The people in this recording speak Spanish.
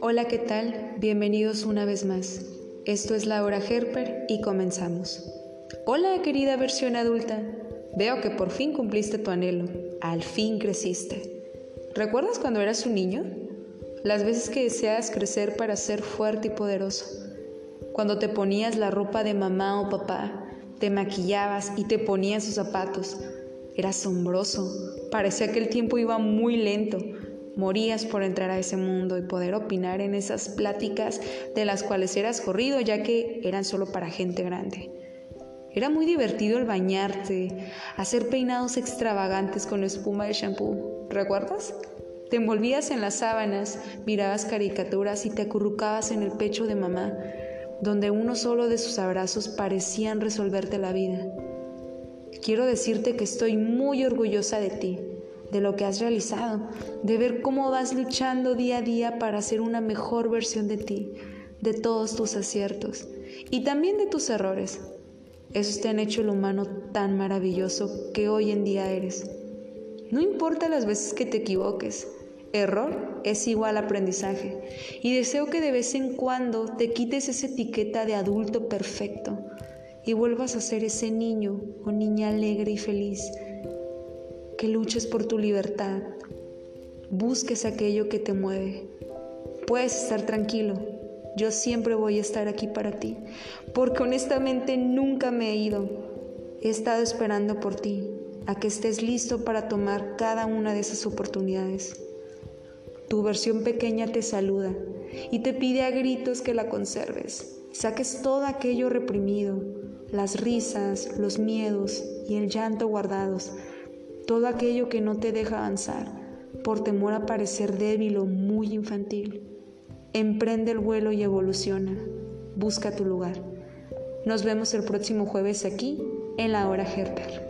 Hola, ¿qué tal? Bienvenidos una vez más. Esto es La Hora Herper y comenzamos. Hola, querida versión adulta. Veo que por fin cumpliste tu anhelo. Al fin creciste. ¿Recuerdas cuando eras un niño? Las veces que deseabas crecer para ser fuerte y poderoso. Cuando te ponías la ropa de mamá o papá, te maquillabas y te ponías sus zapatos. Era asombroso. Parecía que el tiempo iba muy lento. Morías por entrar a ese mundo y poder opinar en esas pláticas de las cuales eras corrido, ya que eran solo para gente grande. Era muy divertido el bañarte, hacer peinados extravagantes con espuma de shampoo. ¿Recuerdas? Te envolvías en las sábanas, mirabas caricaturas y te acurrucabas en el pecho de mamá, donde uno solo de sus abrazos parecían resolverte la vida. Quiero decirte que estoy muy orgullosa de ti, de lo que has realizado, de ver cómo vas luchando día a día para ser una mejor versión de ti, de todos tus aciertos y también de tus errores. Esos te han hecho el humano tan maravilloso que hoy en día eres. No importa las veces que te equivoques, error es igual aprendizaje, y deseo que de vez en cuando te quites esa etiqueta de adulto perfecto y vuelvas a ser ese niño o niña alegre y feliz, que luches por tu libertad, busques aquello que te mueve. Puedes estar tranquilo, yo siempre voy a estar aquí para ti, porque honestamente nunca me he ido. He estado esperando por ti, a que estés listo para tomar cada una de esas oportunidades. Tu versión pequeña te saluda y te pide a gritos que la conserves, saques todo aquello reprimido, las risas, los miedos y el llanto guardados, todo aquello que no te deja avanzar, por temor a parecer débil o muy infantil. Emprende el vuelo y evoluciona. Busca tu lugar. Nos vemos el próximo jueves aquí en La Hora Herper.